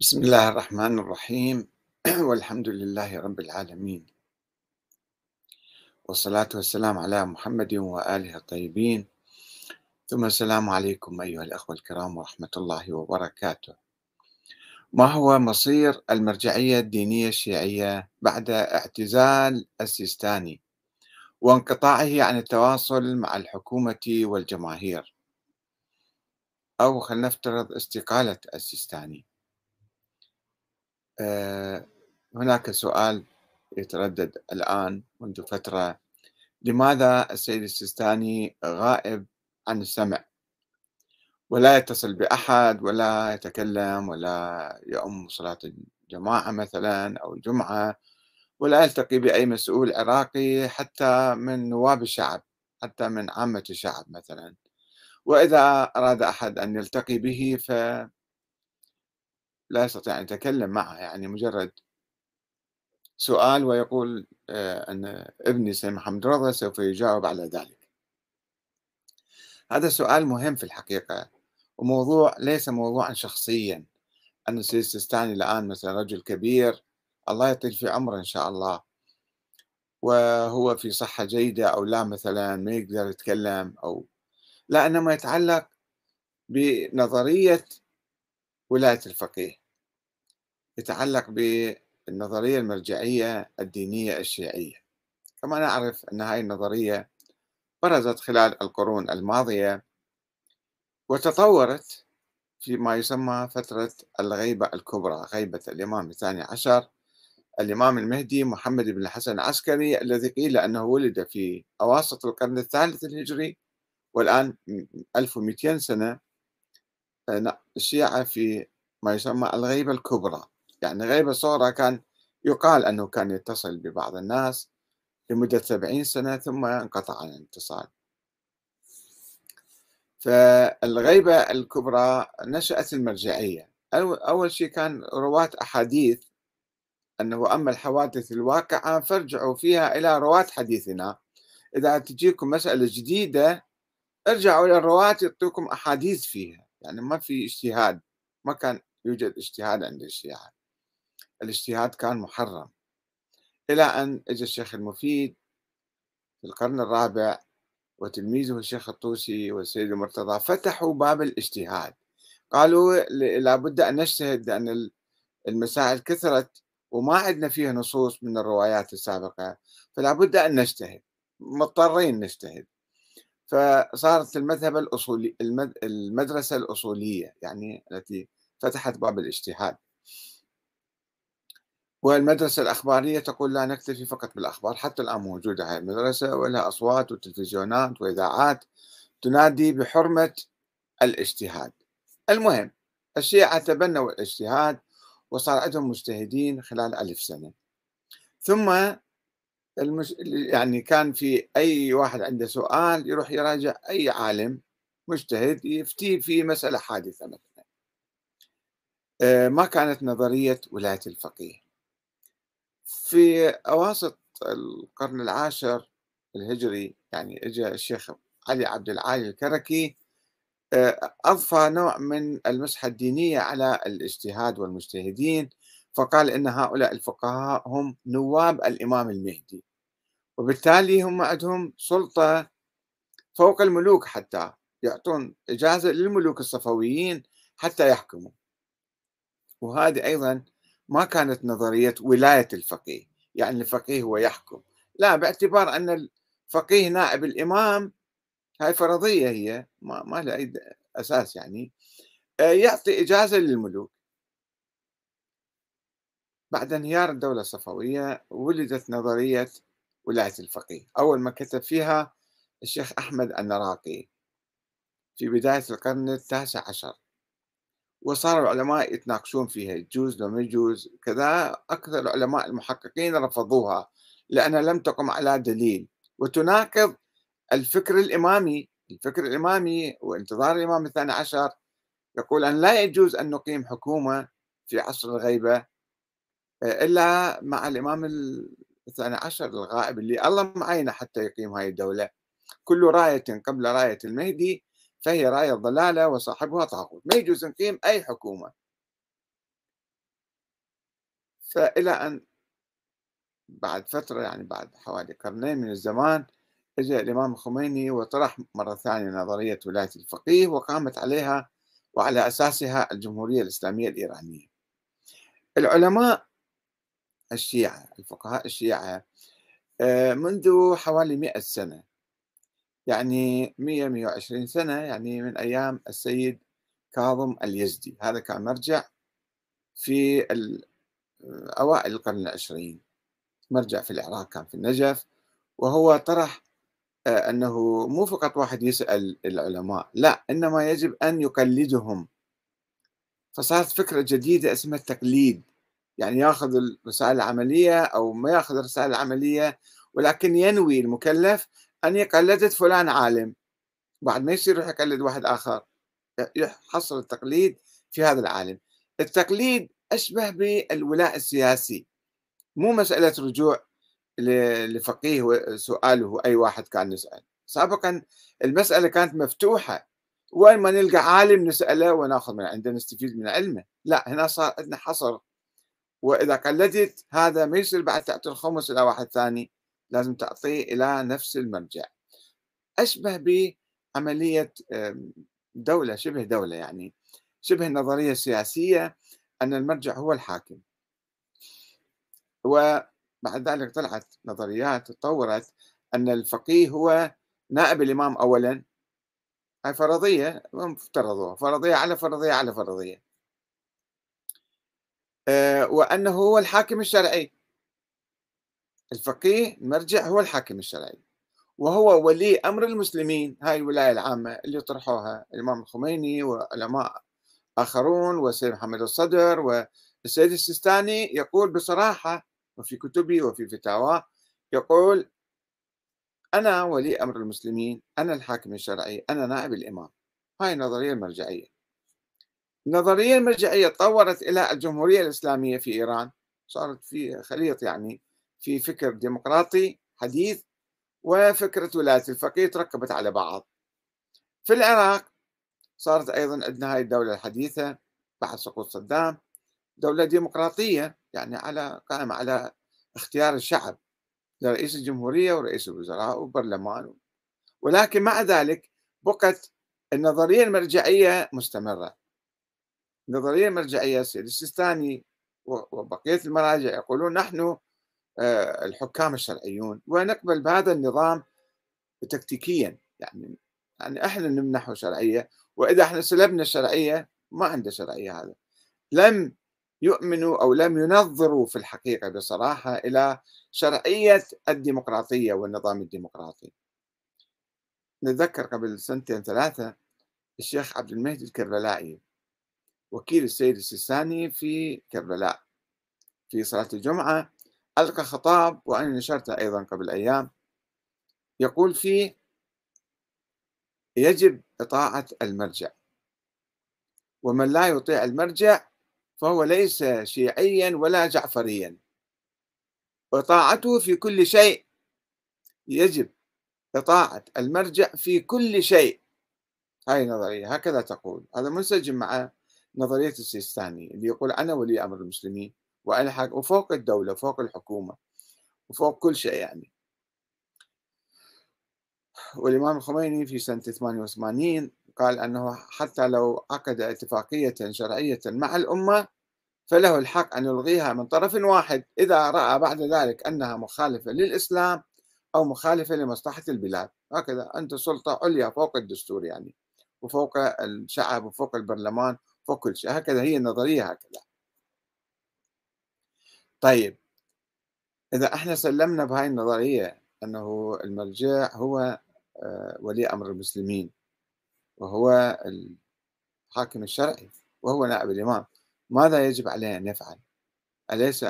بسم الله الرحمن الرحيم والحمد لله رب العالمين والصلاة والسلام على محمد وآله الطيبين ثم السلام عليكم أيها الأخوة الكرام ورحمة الله وبركاته. ما هو مصير المرجعية الدينية الشيعية بعد اعتزال السيستاني وانقطاعه عن التواصل مع الحكومة والجماهير، أو خلينا نفترض استقالة السيستاني؟ هناك سؤال يتردد الآن منذ فترة: لماذا السيد السيستاني غائب عن السمع ولا يتصل بأحد ولا يتكلم ولا يؤم صلاة الجماعة مثلا أو الجمعة، ولا يلتقي بأي مسؤول عراقي حتى من نواب الشعب، حتى من عامة الشعب مثلا، وإذا أراد أحد أن يلتقي به ف لا يستطيع أن يتكلم معه، يعني مجرد سؤال ويقول أن ابني السيد محمد رضا سوف يجاوب على ذلك. هذا سؤال مهم في الحقيقة، وموضوع ليس موضوعا شخصيا أن السيد السيستاني الآن مثلا رجل كبير الله يطيل في عمره إن شاء الله، وهو في صحة جيدة أو لا مثلا، ما يقدر يتكلم أو لا، إنما يتعلق بنظرية ولاية الفقيه، يتعلق بالنظرية المرجعية الدينية الشيعية. كما نعرف أن هذه النظرية برزت خلال القرون الماضية وتطورت فيما يسمى فترة الغيبة الكبرى، غيبة الإمام الثاني عشر الإمام المهدي محمد بن الحسن العسكري، الذي قيل أنه ولد في أواسط القرن الثالث الهجري، والآن 1200 سنة الشيعة في ما يسمى الغيبة الكبرى، يعني غيبة صغرى. كان يقال أنه كان يتصل ببعض الناس لمدة 70 سنة ثم انقطع عن الاتصال. فالغيبة الكبرى نشأت المرجعية. أول شيء كان رواة أحاديث، أنه أما الحوادث الواقعة فارجعوا فيها إلى رواة حديثنا، إذا تجيكم مسألة جديدة ارجعوا إلى الرواة يعطوكم أحاديث فيها، يعني ما في اجتهاد، ما كان يوجد اجتهاد عند الشيعة، الاجتهاد كان محرم، إلى أن اجى الشيخ المفيد في القرن الرابع وتلميذه الشيخ الطوسي والسيد المرتضى، فتحوا باب الاجتهاد، قالوا لابد أن نجتهد لأن المسائل كثرت وما عندنا فيها نصوص من الروايات السابقة، فلابد أن نجتهد، مضطرين نجتهد. فصارت المذهب الأصولي، المدرسة الأصولية، يعني التي فتحت باب الاجتهاد. والمدرسة الأخبارية تقول لا نكتفي فقط بالأخبار، حتى الآن موجودة هذه المدرسة ولها أصوات وتلفزيونات وإذاعات تنادي بحرمة الاجتهاد. المهم الشيعة تبنوا الاجتهاد وصار عندهم مجتهدين خلال 1000 سنة. ثم يعني كان في أي واحد عنده سؤال يروح يراجع أي عالم مجتهد يفتيه في مسألة حادثة مثلا. ما كانت نظرية ولاية الفقيه. في أواسط القرن العاشر الهجري يعني اجى الشيخ علي عبد العالي الكركي، أضفى نوع من المسحة الدينية على الاجتهاد والمجتهدين، فقال إن هؤلاء الفقهاء هم نواب الإمام المهدي، وبالتالي هم عندهم سلطة فوق الملوك، حتى يعطون إجازة للملوك الصفويين حتى يحكموا. وهذه أيضا ما كانت نظرية ولاية الفقيه، يعني الفقيه هو يحكم، لا، باعتبار أن الفقيه نائب الإمام، هاي فرضية هي ما لها أي أساس، يعني يعطي إجازة للملوك. بعد انهيار الدولة الصفوية ولدت نظرية ولاية الفقيه، أول ما كتب فيها الشيخ أحمد النراقي في بداية القرن 19، وصار العلماء يتناقشون فيها، يجوز وما يجوز كذا. أكثر العلماء المحققين رفضوها لأنها لم تقم على دليل وتناقض الفكر الإمامي. الفكر الإمامي وانتظار الإمام الثاني عشر يقول أن لا يجوز أن نقيم حكومة في عصر الغيبة إلا مع الإمام الثاني عشر الغائب اللي الله معينه حتى يقيم هاي الدولة. كل راية قبل راية المهدي فهي راية ضلالة وصاحبها طاغوت، ما يجوز نقيم أي حكومة. فإلى أن بعد فترة يعني بعد حوالي قرنين من الزمان جاء الإمام الخميني وطرح مرة ثانية نظرية ولاية الفقيه، وقامت عليها وعلى أساسها الجمهورية الإسلامية الإيرانية. العلماء الشيعة الفقهاء الشيعة منذ حوالي 100 سنة يعني 100-120 سنة يعني من أيام السيد كاظم اليزدي، هذا كان مرجع في أوائل القرن ال20، مرجع في العراق، كان في النجف، وهو طرح أنه مو فقط واحد يسأل العلماء، لا، إنما يجب أن يقلدهم. فصارت فكرة جديدة اسمها التقليد، يعني يأخذ الرسالة العملية أو ما يأخذ الرسالة العملية، ولكن ينوي المكلف أني قلدت فلان عالم، بعد ما يصير يروح يقلد واحد آخر، يحصل التقليد في هذا العالم. التقليد أشبه بالولاء السياسي، مو مسألة رجوع لفقيه وسؤاله أي واحد كان نسأل. سابقا المسألة كانت مفتوحة، وين ما نلقى عالم نسأله ونأخذ من عنده نستفيد من علمه، لا، هنا صار عندنا حصر، وإذا قلدت هذا ما يصير بعد تعطي الخمس إلى واحد ثاني، لازم تعطيه إلى نفس المرجع. أشبه بعملية دولة، شبه دولة، يعني شبه النظرية السياسية أن المرجع هو الحاكم. وبعد ذلك طلعت نظريات تطورت أن الفقيه هو نائب الإمام أولا، هاي فرضية هم افترضوها، فرضية على فرضية على فرضية، وأنه هو الحاكم الشرعي، الفقيه المرجع هو الحاكم الشرعي وهو ولي أمر المسلمين. هاي الولاية العامة اللي طرحوها الإمام الخميني وعلماء آخرون والسيد محمد الصدر والسيد السيستاني، يقول بصراحة وفي كتبه وفي فتاواه، يقول أنا ولي أمر المسلمين، أنا الحاكم الشرعي، أنا نائب الإمام. هاي النظرية المرجعية. النظرية المرجعية تطورت إلى الجمهورية الإسلامية في إيران، صارت في خليط يعني في فكر ديمقراطي حديث وفكرة ولاية الفقيه تركبت على بعض. في العراق صارت أيضا عندنا هاي الدولة الحديثة بعد سقوط صدام، دولة ديمقراطية يعني على قائمة على اختيار الشعب لرئيس الجمهورية ورئيس الوزراء وبرلمان، ولكن مع ذلك بقت النظرية المرجعية مستمرة. النظرية المرجعية السيد السيستاني وبقية المراجع يقولون نحن الحكام الشرعيون ونقبل بهذا النظام تكتيكيا، يعني احنا نمنحه شرعية، وإذا احنا سلبنا الشرعية ما عنده شرعية. هذا لم يؤمنوا أو لم ينظروا في الحقيقة بصراحة إلى شرعية الديمقراطية والنظام الديمقراطي. نتذكر قبل 2-3 سنين الشيخ عبد المهدي الكربلائي وكيل السيد السيستاني في كربلاء، في صلاة الجمعة ألقى خطاب وأنا نشرته أيضا قبل أيام، يقول فيه يجب إطاعة المرجع، ومن لا يطيع المرجع فهو ليس شيعيا ولا جعفريا، وطاعته في كل شيء، يجب إطاعة المرجع في كل شيء. هاي نظرية، هكذا تقول، هذا منسجم مع نظرية السيستاني اللي يقول أنا ولي أمر المسلمين وأنا حق وفوق الدولة وفوق الحكومة وفوق كل شيء يعني. والإمام الخميني في 1988 قال أنه حتى لو عقد اتفاقية شرعية مع الأمة فله الحق أن يلغيها من طرف واحد إذا رأى بعد ذلك أنها مخالفة للإسلام أو مخالفة لمصلحة البلاد. هكذا أنت سلطة عليا فوق الدستور يعني، وفوق الشعب وفوق البرلمان وفوق كل شيء. هكذا هي النظرية، هكذا. طيب إذا احنا سلمنا بهاي النظرية أنه المرجع هو ولي أمر المسلمين وهو الحاكم الشرعي وهو نائب الإمام، ماذا يجب عليه أن يفعل؟ أليس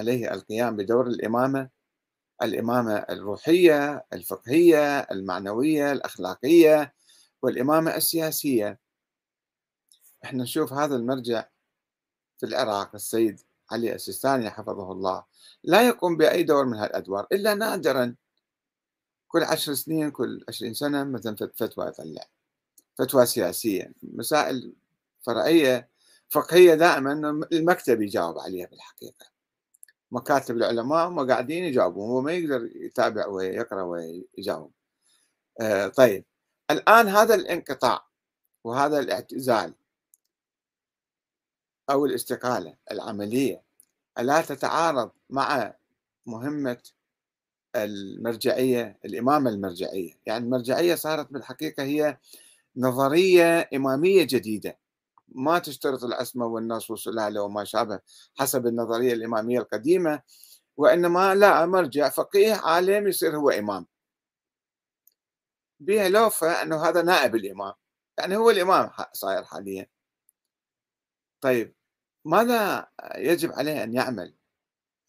عليه القيام بدور الإمامة؟ الإمامة الروحية، الفقهية، المعنوية، الأخلاقية، والإمامة السياسية. احنا نشوف هذا المرجع في العراق السيد علي السيستاني حفظه الله لا يقوم بأي دور من هالأدوار إلا نادرا، كل 10 سنين كل 20 سنة مثلا فتوى يطلع، فتوى سياسية، مسائل فرعية فقهية دائما المكتب يجاوب عليها بالحقيقة. مكاتب العلماء هم قاعدين يجاوبون، هو ما يقدر يتابع ويقرأ ويجاوب. طيب الآن هذا الانقطاع وهذا الاعتزال أو الاستقالة العملية ألا تتعارض مع مهمة المرجعية، الإمامة المرجعية؟ يعني المرجعية صارت بالحقيقة هي نظرية إمامية جديدة ما تشترط العصمة والنص والسلالة وما شابه حسب النظرية الإمامية القديمة، وإنما لا مرجع فقيه عالم يصير هو إمام بها لوفة أنه هذا نائب الإمام، يعني هو الإمام صاير حاليا. طيب ماذا يجب عليه أن يعمل؟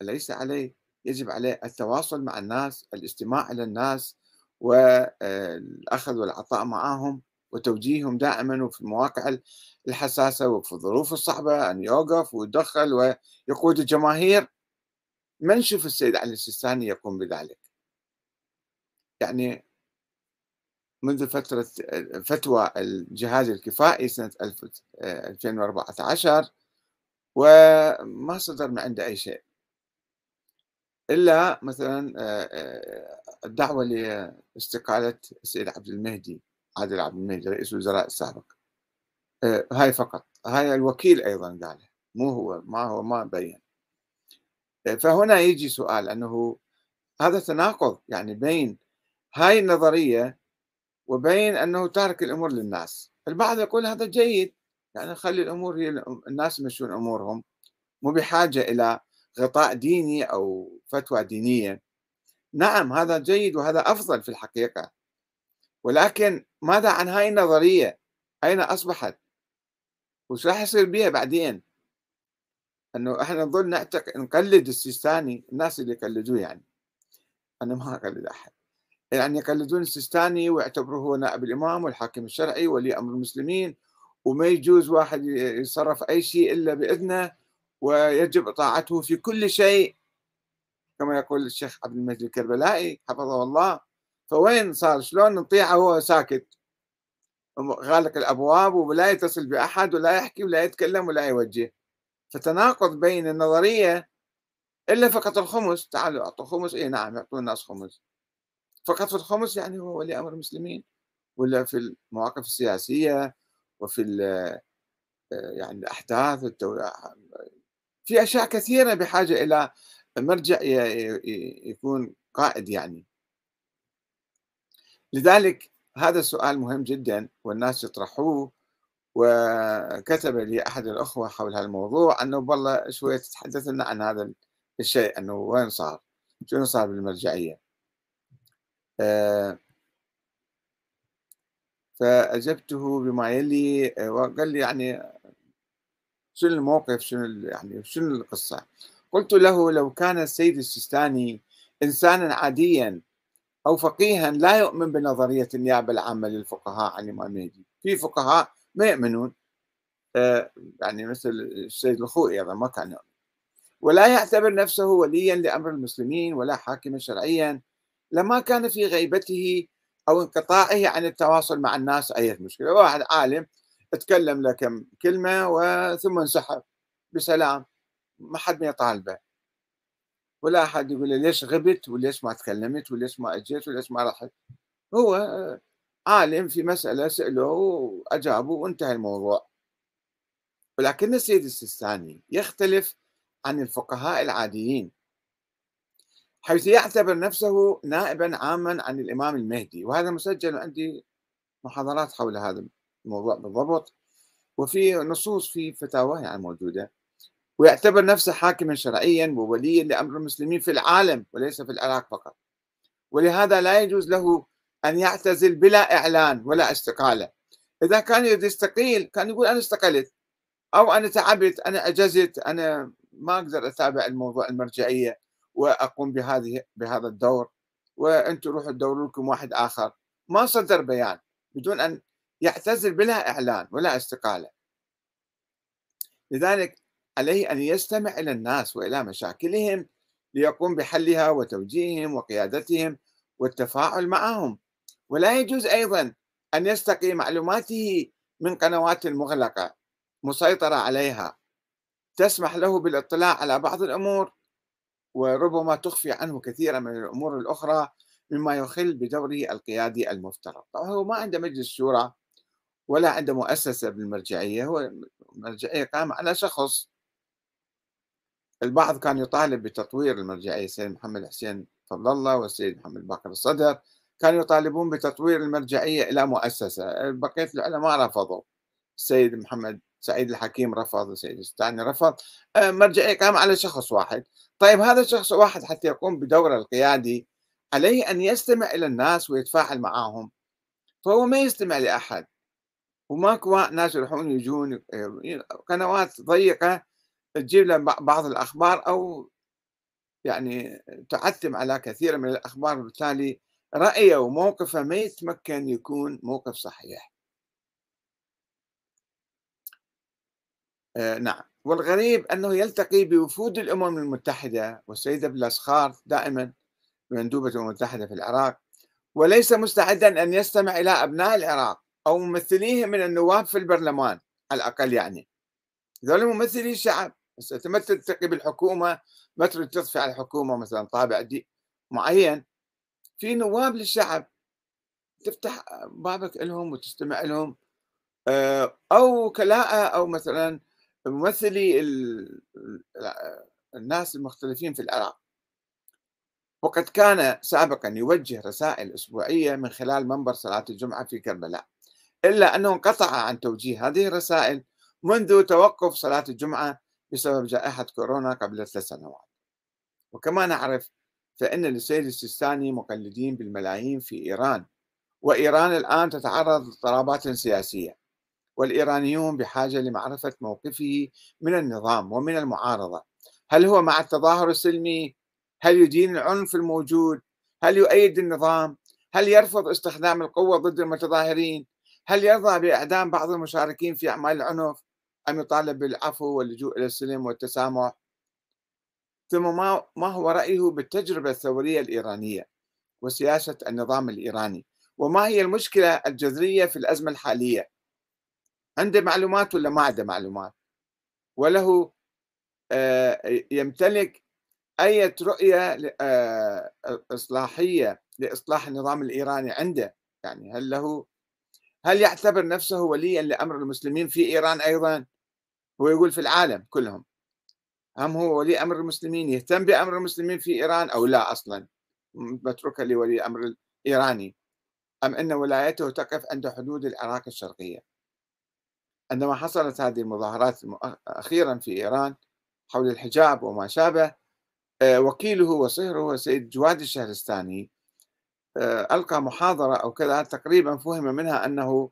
ليس عليه، يجب عليه التواصل مع الناس، الاستماع إلى الناس والأخذ والعطاء معهم وتوجيههم دائما، وفي المواقع الحساسة وفي الظروف الصعبة أن يوقف ويدخل ويقود الجماهير. ما نشوف السيد علي السيستاني يقوم بذلك. يعني منذ فترة فتوى الجهاز الكفائي سنة 2014 وما صدر من عنده أي شيء إلا مثلا الدعوة لاستقالة السيد عبد المهدي، عادل عبد المهدي رئيس الوزراء السابق، هاي فقط، هاي الوكيل أيضا قاله، مو هو، ما بين. فهنا يجي سؤال أنه هذا تناقض يعني بين هاي النظرية وبين أنه تارك الأمور للناس. البعض يقول هذا جيد، يعني خلي الأمور هي الناس يمشون أمورهم، مو بحاجة إلى غطاء ديني أو فتوى دينية. نعم هذا جيد وهذا أفضل في الحقيقة، ولكن ماذا عن هاي النظرية؟ أين أصبحت؟ وش راح يصير بها بعدين؟ أنه إحنا نظل نقلد السيستاني، الناس اللي يقلدوه، يعني أنا ما أقلد أحد، يعني يقلدون السيستاني ويعتبروه هو نائب الإمام والحاكم الشرعي ولي أمر المسلمين، وما يجوز واحد يتصرف أي شيء إلا بإذنه ويجب طاعته في كل شيء كما يقول الشيخ عبد المهدي الكربلائي حفظه الله. فوين صار؟ شلون نطيعه وهو ساكت غالق الأبواب ولا يتصل بأحد ولا يحكي ولا يتكلم ولا يوجه؟ فتناقض بين النظرية إلا فقط الخمس، تعالوا أعطوا خمس، إيه نعم يعطوا الناس خمس، فقط في الخمس يعني هو ولي أمر المسلمين، ولا في المواقف السياسية وفي يعني الأحداث في أشياء كثيرة بحاجة إلى مرجع يكون قائد يعني. لذلك هذا السؤال مهم جدا والناس يطرحوه، وكتب لي أحد الأخوة حول هذا الموضوع أنه والله شوية تتحدث لنا عن هذا الشيء، أنه وين صار، شنو صار بالمرجعية. فأجبته بما يلي وقال لي يعني شنو الموقف، شنو يعني شنو القصة. قلت له لو كان السيد السيستاني إنسانا عاديا أو فقيها لا يؤمن بنظرية النيابة العامة للفقهاء عن الإمام المهدي، في فقهاء ما يؤمنون يعني مثل السيد الخوئي ما كان يؤمن، ولا يعتبر نفسه وليا لأمر المسلمين ولا حاكما شرعيا، لما كان في غيبته أو انقطاعه عن التواصل مع الناس أي مشكلة. واحد عالم اتكلم له كم كلمة وثم انسحب بسلام، ما حد ما يطالبه ولا أحد يقول له ليش غبت وليش ما تكلمت وليش ما أجيت وليش ما رحت. هو عالم في مسألة سأله وأجابه وانتهى الموضوع. ولكن السيد السيستاني يختلف عن الفقهاء العاديين حيث يعتبر نفسه نائبا عاما عن الإمام المهدي، وهذا مسجل عندي محاضرات حول هذا الموضوع بالضبط، وفي نصوص في فتاواه يعني موجودة، ويعتبر نفسه حاكما شرعيا ووليا لأمر المسلمين في العالم وليس في العراق فقط، ولهذا لا يجوز له أن يعتزل بلا إعلان ولا استقالة. إذا كان يريد يستقيل كان يقول أنا استقلت، أو أنا تعبت، أنا أجزت، أنا ما أقدر أتابع الموضوع المرجعية وأقوم بهذا الدور، وأنتم روحوا تدوروا لكم واحد آخر. ما صدر بيان بدون أن يعتزل بلا إعلان ولا استقالة. لذلك عليه أن يستمع إلى الناس وإلى مشاكلهم ليقوم بحلها وتوجيههم وقيادتهم والتفاعل معهم. ولا يجوز أيضا أن يستقي معلوماته من قنوات مغلقة مسيطرة عليها تسمح له بالاطلاع على بعض الأمور وربما تخفي عنه كثيرا من الأمور الأخرى مما يخل بدوره القيادي المفترض. طبعا هو ما عنده مجلس شورى ولا عنده مؤسسة بالمرجعية، هو المرجعية قام على شخص. البعض كان يطالب بتطوير المرجعية، السيد محمد حسين فضل الله والسيد محمد باقر الصدر كانوا يطالبون بتطوير المرجعية إلى مؤسسة، بقية العلماء رفضوا، السيد محمد سعيد الحكيم رفض، السيد السيستاني رفض، مرجعية قام على شخص واحد. طيب هذا الشخص واحد حتى يقوم بدوره القيادي عليه أن يستمع إلى الناس ويتفاعل معهم، فهو ما يستمع لأحد، وماكو ناس يروحون يجون، قنوات ضيقة تجيب لهم بعض الأخبار أو يعني تعثم على كثير من الأخبار، وبالتالي رأيه وموقفه ما يتمكن يكون موقف صحيح. نعم. والغريب أنه يلتقي بوفود الأمم المتحدة والسيدة بلاسخارت دائما مندوبة الأمم المتحدة في العراق، وليس مستعدا أن يستمع إلى أبناء العراق أو ممثليهم من النواب في البرلمان على الأقل، يعني هذول ممثلي الشعب. بس أنت تلتقي بالحكومة ما تريد تضفي على الحكومة مثلا طابع معين، في نواب للشعب تفتح بابك لهم وتستمع لهم، أو وكلاء أو مثلا ممثلي الناس المختلفين في العراق. وقد كان سابقا يوجه رسائل أسبوعية من خلال منبر صلاة الجمعة في كربلاء، إلا أنه انقطع عن توجيه هذه الرسائل منذ توقف صلاة الجمعة بسبب جائحة كورونا قبل 3 سنوات. وكما نعرف فإن للسيد السيستاني مقلدين بالملايين في إيران، وإيران الآن تتعرض لاضطرابات سياسية، والإيرانيون بحاجة لمعرفة موقفه من النظام ومن المعارضة. هل هو مع التظاهر السلمي؟ هل يدين العنف الموجود؟ هل يؤيد النظام؟ هل يرفض استخدام القوة ضد المتظاهرين؟ هل يرضى بإعدام بعض المشاركين في أعمال العنف؟ أم يطالب بالعفو واللجوء إلى السلم والتسامح؟ ثم ما هو رأيه بالتجربة الثورية الإيرانية وسياسة النظام الإيراني؟ وما هي المشكلة الجذرية في الأزمة الحالية؟ عنده معلومات ولا ما عنده معلومات؟ وله يمتلك أي رؤية إصلاحية لإصلاح النظام الإيراني عنده؟ يعني هل يعتبر نفسه وليا لأمر المسلمين في إيران أيضا؟ هو يقول في العالم كلهم، أم هو ولي أمر المسلمين؟ يهتم بأمر المسلمين في إيران أو لا أصلا؟ بتركه لولي أمر الإيراني، أم أن ولايته تقف عند حدود العراق الشرقية؟ عندما حصلت هذه المظاهرات أخيرا في إيران حول الحجاب وما شابه، وكيله وصهره السيد جواد الشهرستاني ألقى محاضرة أو كذا تقريبا فهم منها أنه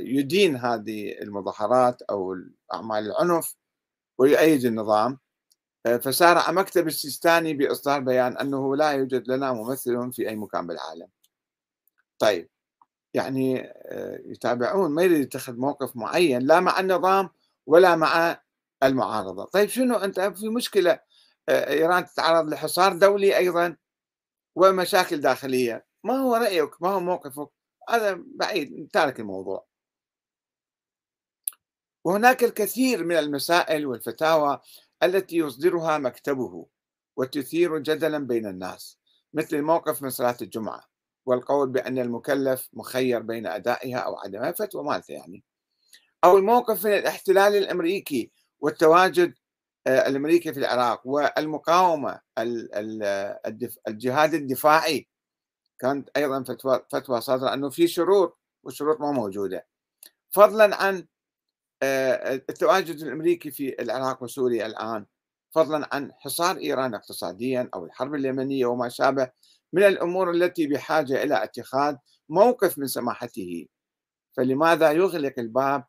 يدين هذه المظاهرات أو أعمال العنف ويؤيد النظام، فسارع مكتب السيستاني بإصدار بيان أنه لا يوجد لنا ممثل في أي مكان بالعالم. طيب يعني يتابعون، ما يريد يتخذ موقف معين لا مع النظام ولا مع المعارضة. طيب شنو أنت في مشكلة؟ إيران تتعرض لحصار دولي أيضا ومشاكل داخلية، ما هو رأيك؟ ما هو موقفك؟ هذا بعيد، تارك الموضوع. وهناك الكثير من المسائل والفتاوى التي يصدرها مكتبه وتثير جدلا بين الناس، مثل الموقف من صلاة الجمعة والقول بأن المكلف مخير بين أدائها أو عدمها، فتوى مالته يعني، أو الموقف من الاحتلال الأمريكي والتواجد الأمريكي في العراق والمقاومة، الجهاد الدفاعي، كانت أيضا فتوى صادرة أنه في شروط والشروط ما موجودة، فضلا عن التواجد الأمريكي في العراق وسوريا الآن، فضلا عن حصار إيران اقتصاديا أو الحرب اليمنية وما شابه من الأمور التي بحاجة إلى اتخاذ موقف من سماحته. فلماذا يغلق الباب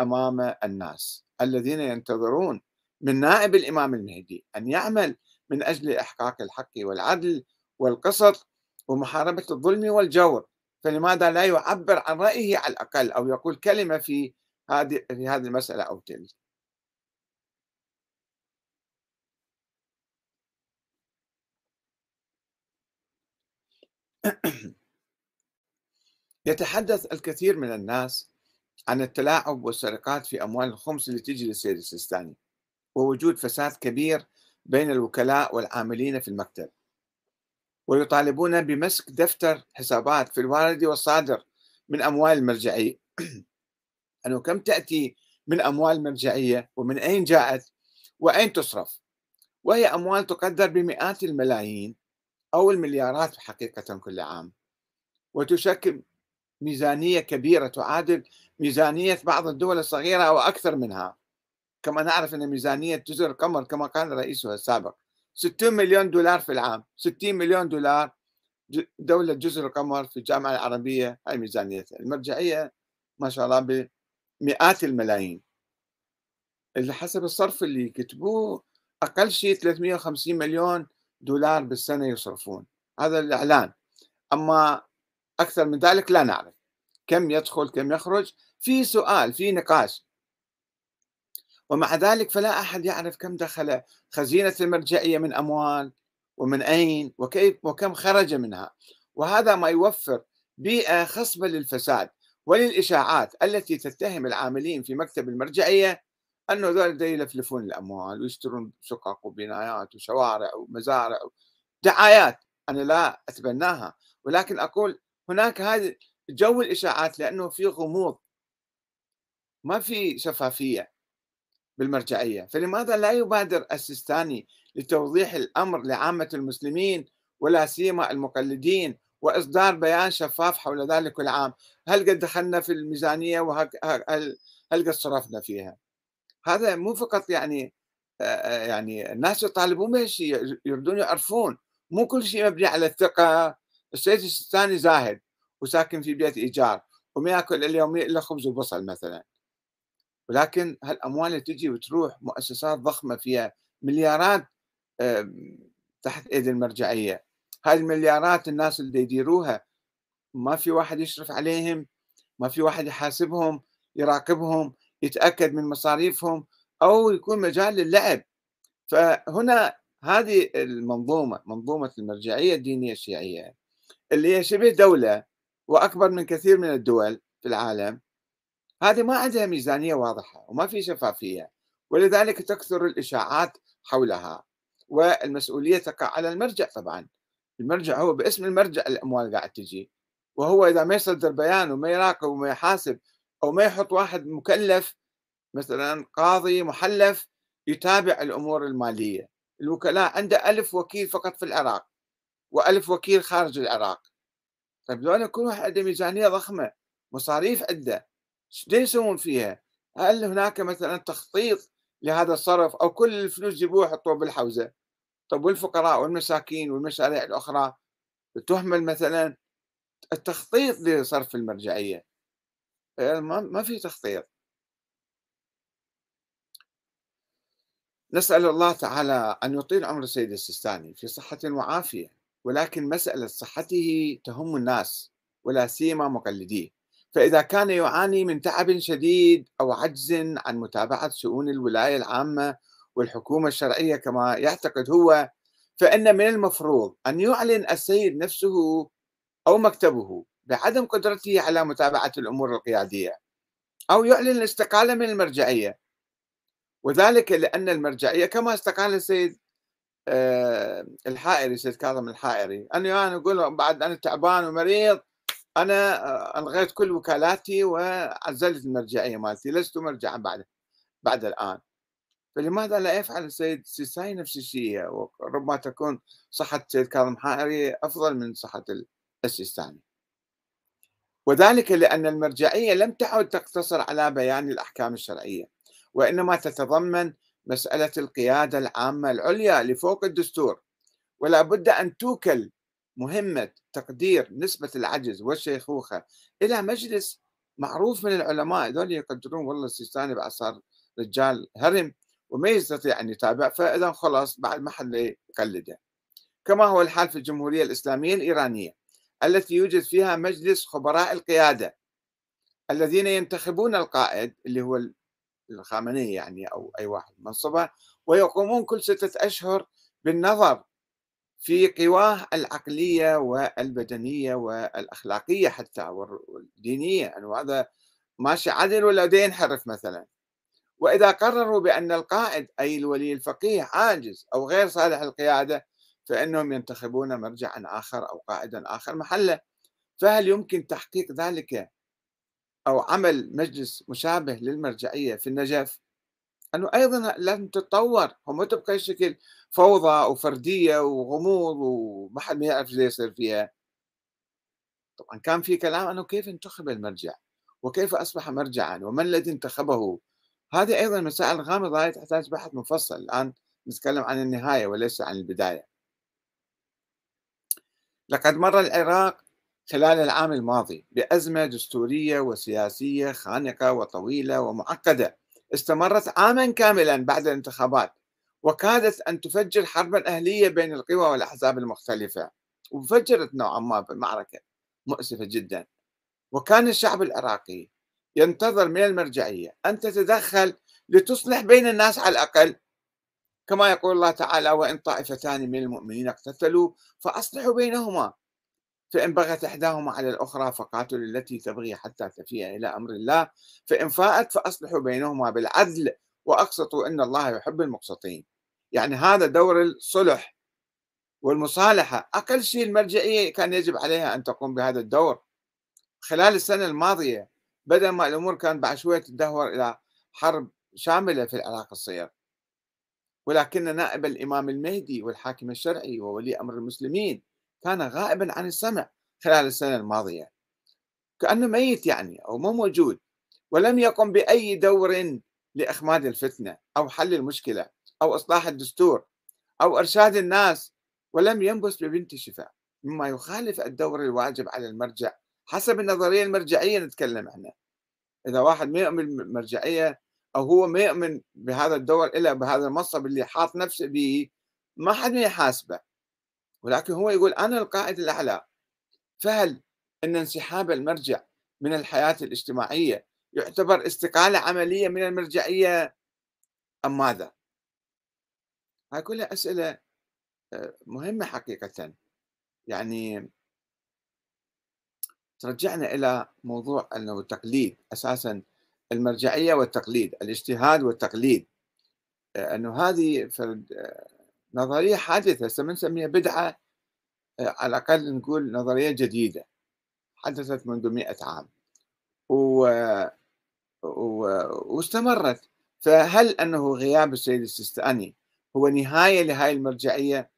أمام الناس الذين ينتظرون من نائب الإمام المهدي أن يعمل من أجل إحقاق الحق والعدل والقسط ومحاربة الظلم والجور؟ فلماذا لا يعبر عن رأيه على الأقل أو يقول كلمة في هذه المسألة أو تلك؟ يتحدث الكثير من الناس عن التلاعب والسرقات في أموال الخمس اللي تجي للسيد السيستاني، ووجود فساد كبير بين الوكلاء والعاملين في المكتب، ويطالبون بمسك دفتر حسابات في الوارد والصادر من أموال المرجعية. أنه كم تأتي من أموال مرجعية ومن أين جاءت وأين تصرف، وهي أموال تقدر بمئات الملايين أو المليارات حقيقة كل عام، وتشكل ميزانية كبيرة تعادل ميزانية بعض الدول الصغيرة أو أكثر منها. كما نعرف أن ميزانية جزر القمر كما كان رئيسها السابق 60 مليون دولار في العام، 60 مليون دولار دولة جزر القمر في الجامعة العربية، هاي ميزانيتها. المرجعية ما شاء الله بمئات الملايين، اللي حسب الصرف اللي كتبوه أقل شيء 350 مليون دولار بالسنة يصرفون، هذا الإعلان. أما أكثر من ذلك لا نعرف كم يدخل كم يخرج، في سؤال في نقاش. ومع ذلك فلا أحد يعرف كم دخل خزينة المرجعية من أموال ومن أين وكيف وكم خرج منها، وهذا ما يوفر بيئة خصبة للفساد وللإشاعات التي تتهم العاملين في مكتب المرجعية أنه ذول يلفلفون الأموال ويشترون شقق وبنايات وشوارع ومزارع ودعايات. أنا لا أتبناها، ولكن أقول هناك هذا جو الإشاعات لأنه في غموض، ما في شفافية بالمرجعية. فلماذا لا يبادر السيستاني لتوضيح الأمر لعامة المسلمين ولا سيما المقلدين، وإصدار بيان شفاف حول ذلك كل عام؟ هل قد دخلنا في الميزانية وهل قد صرفنا فيها؟ هذا مو فقط يعني الناس يطالبون بهالشيء، يردون يعرفون. مو كل شيء مبني على الثقة. السيد السيستاني زاهد وساكن في بيت إيجار وما يأكل اليومية إلا خبز وبصل مثلا، ولكن هالأموال اللي تجي وتروح مؤسسات ضخمة فيها مليارات تحت إيد المرجعية. هاي المليارات الناس اللي يديروها ما في واحد يشرف عليهم، ما في واحد يحاسبهم يراقبهم يتأكد من مصاريفهم أو يكون مجال للعب. فهنا هذه المنظومة، منظومة المرجعية الدينية الشيعية اللي هي شبه دولة وأكبر من كثير من الدول في العالم، هذه ما عندها ميزانية واضحة وما في شفافية، ولذلك تكثر الإشاعات حولها. والمسؤولية تقع على المرجع طبعا، المرجع هو باسم المرجع الأموال قاعد تجي، وهو إذا ما يصدر بيان وما يراقب وما يحاسب أو ما يحط واحد مكلف مثلا قاضي محلف يتابع الأمور المالية. الوكلاء عنده 1000 وكيل فقط في العراق و1000 وكيل خارج العراق. طيب دول كل واحد عنده ميزانية ضخمة، مصاريف عنده، شو يسوون فيها؟ هل هناك مثلا تخطيط لهذا الصرف أو كل الفلوس جيبوها حطوها بالحوزة؟ طب والفقراء والمساكين والمشاريع الأخرى تهمل مثلا؟ التخطيط لصرف المرجعية ما في تخطيط. نسأل الله تعالى أن يطيل عمر السيد السيستاني في صحة وعافية، ولكن مسألة صحته تهم الناس ولا سيما مقلديه. فإذا كان يعاني من تعب شديد أو عجز عن متابعة شؤون الولاية العامة والحكومة الشرعية كما يعتقد هو، فإن من المفروض أن يعلن السيد نفسه أو مكتبه بعدم قدرته على متابعة الأمور القيادية، أو يعلن الاستقالة من المرجعية. وذلك لأن المرجعية كما استقال السيد الحائري، السيد كاظم الحائري، أنا أقول بعد أنا تعبان ومريض أنا ألغيت كل وكالاتي وعزلت المرجعية مالتي، لست مرجعا بعد الآن. فلماذا لا يفعل السيد السيستاني نفس الشيء؟ وربما تكون صحة السيد كاظم الحائري أفضل من صحة السيستاني. وذلك لأن المرجعية لم تعد تقتصر على بيان الأحكام الشرعية، وإنما تتضمن مسألة القيادة العامة العليا لفوق الدستور، ولا بد أن توكل مهمة تقدير نسبة العجز والشيخوخة إلى مجلس معروف من العلماء. ذول يقدرون والله السيستاني بعد صار رجال هرم وما يستطيع أن يتابع، فإذا خلاص بعد ما حد يقلده، كما هو الحال في الجمهورية الإسلامية الإيرانية التي يوجد فيها مجلس خبراء القيادة الذين ينتخبون القائد اللي هو الخامنئي أو أي واحد منصبه، ويقومون كل 6 أشهر بالنظر في قواه العقلية والبدنية والأخلاقية حتى والدينية، أنه هذا ماشي عدل ولا ينحرف مثلا. وإذا قرروا بأن القائد أي الولي الفقيه عاجز أو غير صالح القيادة فإنهم ينتخبون مرجعا آخر أو قائدا آخر محله. فهل يمكن تحقيق ذلك أو عمل مجلس مشابه للمرجعية في النجف؟ أنه أيضا لن تتطور وتبقى الشكل فوضى وفردية وغموض وما حد ما يعرف ليه يصير فيها. طبعا كان في كلام أنه كيف انتخب المرجع وكيف أصبح مرجعا ومن الذي انتخبه، هذه أيضا مسائل غامضة تحتاج بحث مفصل. الآن نتكلم عن النهاية وليس عن البداية. لقد مر العراق خلال العام الماضي بأزمة دستورية وسياسية خانقة وطويلة ومعقدة استمرت عاما كاملا بعد الانتخابات، وكادت أن تفجر حربا أهلية بين القوى والأحزاب المختلفة، وفجرت نوعا ما بالمعركة مؤسفة جدا. وكان الشعب العراقي ينتظر من المرجعية أن تتدخل لتصلح بين الناس على الأقل، كما يقول الله تعالى: وإن طائفتان من المؤمنين اقتتلوا فأصلحوا بينهما فإن بغت إحداهما على الأخرى فقاتلوا التي تبغي حتى تفيء إلى أمر الله فإن فاءت فأصلحوا بينهما بالعدل وأقسطوا إن الله يحب المقسطين. يعني هذا دور الصلح والمصالحة، أقل شيء المرجعية كان يجب عليها أن تقوم بهذا الدور. خلال السنة الماضية بدل ما الأمور كان بعد شوية تدهور إلى حرب شاملة في العراق الصغير، ولكن نائب الإمام المهدي والحاكم الشرعي وولي أمر المسلمين كان غائبا عن السمع خلال السنة الماضية، كأنه ميت يعني أو مو موجود، ولم يقم بأي دور لإخماد الفتنة أو حل المشكلة أو إصلاح الدستور أو إرشاد الناس، ولم ينبس ببنت شفاء، مما يخالف الدور الواجب على المرجع حسب النظرية المرجعية. نتكلم احنا إذا واحد ما يؤمن بالمرجعية أو هو ما يؤمن بهذا الدور إلا بهذا المنصب اللي حاط نفسه به، ما حد ما يحاسبه، ولكن هو يقول أنا القائد الأعلى. فهل أن انسحاب المرجع من الحياة الاجتماعية يعتبر استقالة عملية من المرجعية أم ماذا؟ هاي كلها أسئلة مهمة حقيقة، يعني ترجعنا إلى موضوع أنه التقليد أساساً، المرجعية والتقليد، الاجتهاد والتقليد، أنه هذه نظرية حادثة، هسه ما نسميها بدعة، على الأقل نقول نظرية جديدة حدثت منذ 100 عام واستمرت. فهل أنه غياب السيد السيستاني هو نهاية لهذه المرجعية؟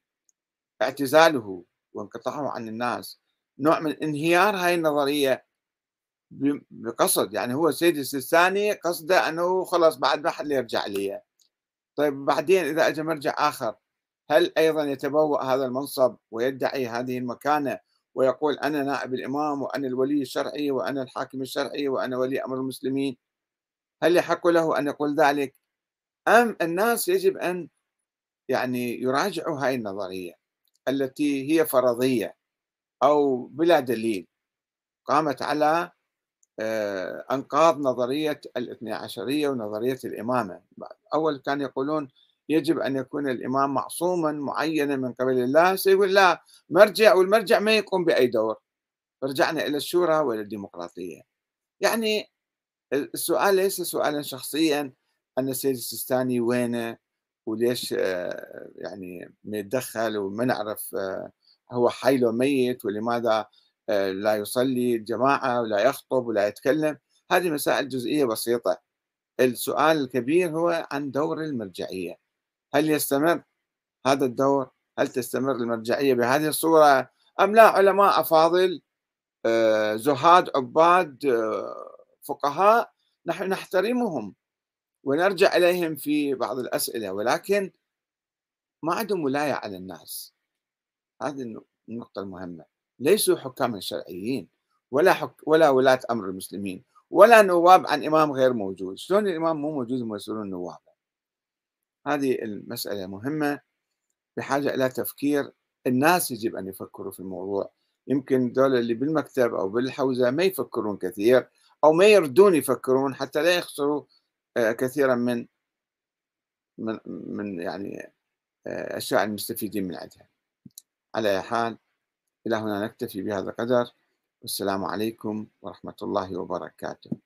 اعتزاله وانقطاعه عن الناس نوع من انهيار هاي النظرية بقصد، يعني هو السيد السيستاني قصده أنه خلص بعد ما حد يرجع لي. طيب بعدين إذا أجى مرجع آخر هل أيضا يتبوأ هذا المنصب ويدعي هذه المكانة ويقول أنا نائب الإمام وأنا الولي الشرعي وأنا الحاكم الشرعي وأنا ولي أمر المسلمين؟ هل يحق له أن يقول ذلك؟ أم الناس يجب أن يعني يراجعوا هاي النظرية التي هي فرضية أو بلا دليل، قامت على أنقاض نظرية الاثني عشرية ونظرية الإمامة. أول كان يقولون يجب أن يكون الإمام معصوما معينا من قبل الله، سيقول لا مرجع، والمرجع ما يقوم بأي دور. رجعنا إلى الشورى وإلى الديمقراطية. يعني السؤال ليس سؤالا شخصيا أن السيد السيستاني وينه وليش يعني ما يتدخل وما نعرف هو حي لو ميت، ولماذا لا يصلي الجماعة ولا يخطب ولا يتكلم. هذه مسائل جزئية بسيطة. السؤال الكبير هو عن دور المرجعية، هل يستمر هذا الدور؟ هل تستمر المرجعية بهذه الصورة أم لا؟ علماء أفاضل، زهاد، عباد، فقهاء، نحن نحترمهم ونرجع إليهم في بعض الأسئلة، ولكن ما عندهم ولاية على الناس. هذه النقطة المهمة. ليسوا حكاما شرعيين ولا ولاة أمر المسلمين ولا نواب عن إمام غير موجود. شلون الإمام مو موجود ويصيرون نواب؟ هذه المسألة مهمة، بحاجة إلى تفكير. الناس يجب أن يفكروا في الموضوع. يمكن دول اللي بالمكتب أو بالحوزة ما يفكرون كثير أو ما يردون يفكرون حتى لا يخسروا كثيرا من يعني أشياء المستفيدين من عندها. على حال، إلى هنا نكتفي بهذا القدر، والسلام عليكم ورحمة الله وبركاته.